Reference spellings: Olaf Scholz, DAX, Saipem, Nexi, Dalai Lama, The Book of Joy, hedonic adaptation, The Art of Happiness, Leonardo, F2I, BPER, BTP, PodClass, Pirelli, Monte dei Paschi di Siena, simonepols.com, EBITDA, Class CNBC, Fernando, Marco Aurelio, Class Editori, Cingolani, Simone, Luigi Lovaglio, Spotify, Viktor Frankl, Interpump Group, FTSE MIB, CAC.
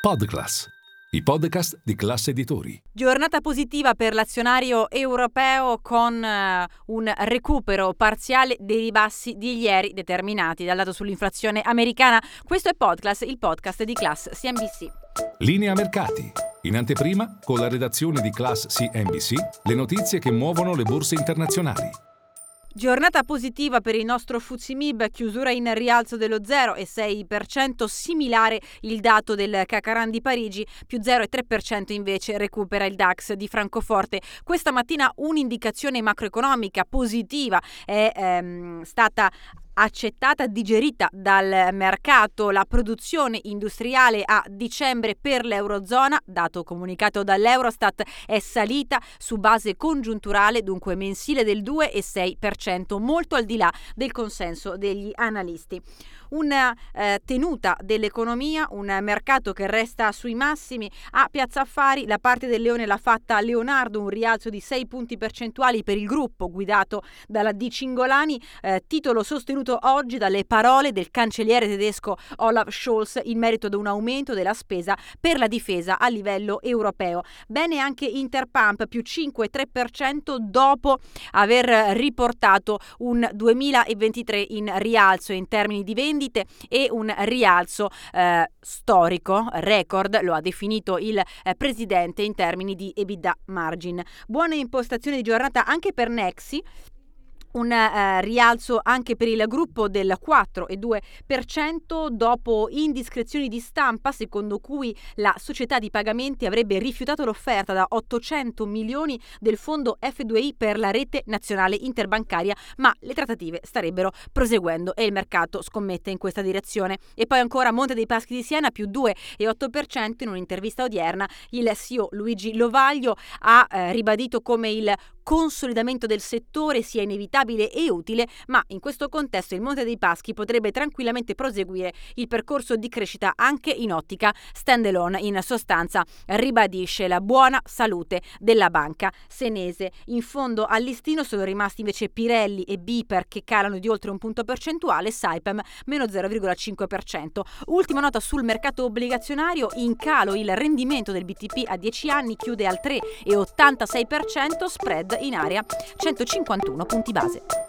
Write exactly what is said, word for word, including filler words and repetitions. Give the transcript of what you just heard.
PodClass, i podcast di Class Editori. Giornata positiva per l'azionario europeo con uh, un recupero parziale dei ribassi di ieri determinati dal dato sull'inflazione americana. Questo è PodClass, il podcast di Class C N B C. Linea mercati. In anteprima, con la redazione di Class C N B C, le notizie che muovono le borse internazionali. Giornata positiva per il nostro F T S E M I B, chiusura in rialzo dello zero virgola sei per cento, similare il dato del C A C quaranta di Parigi, più zero virgola tre per cento invece recupera il DAX di Francoforte. Questa mattina un'indicazione macroeconomica positiva è ehm, stata accettata, digerita dal mercato. La produzione industriale a dicembre per l'eurozona, dato comunicato dall'Eurostat, è salita su base congiunturale, dunque mensile, del due virgola sei per cento, molto al di là del consenso degli analisti. Una eh, tenuta dell'economia, un mercato che resta sui massimi. A Piazza Affari la parte del leone l'ha fatta Leonardo, un rialzo di sei punti percentuali per il gruppo guidato dalla D. Cingolani, eh, titolo sostenuto oggi dalle parole del cancelliere tedesco Olaf Scholz in merito ad un aumento della spesa per la difesa a livello europeo. Bene anche Interpump, più cinque virgola tre per cento dopo aver riportato un duemilaventitré in rialzo in termini di vendite e un rialzo eh, storico, record, lo ha definito il eh, presidente, in termini di EBITDA margin. Buona impostazione di giornata anche per Nexi. Un eh, rialzo anche per il gruppo del quattro virgola due per cento dopo indiscrezioni di stampa secondo cui la società di pagamenti avrebbe rifiutato l'offerta da ottocento milioni del fondo F due I per la rete nazionale interbancaria, ma le trattative starebbero proseguendo e il mercato scommette in questa direzione. E poi ancora Monte dei Paschi di Siena, più due virgola otto per cento. In un'intervista odierna il C E O Luigi Lovaglio ha eh, ribadito come il consolidamento del settore sia inevitabile e utile, ma in questo contesto il Monte dei Paschi potrebbe tranquillamente proseguire il percorso di crescita anche in ottica stand-alone. In sostanza ribadisce la buona salute della banca senese. In fondo al listino sono rimasti invece Pirelli e B P E R, che calano di oltre un punto percentuale, Saipem meno zero virgola cinque per cento. Ultima nota sul mercato obbligazionario: in calo il rendimento del B T P a dieci anni, chiude al tre virgola ottantasei per cento, spread in area centocinquantuno punti base.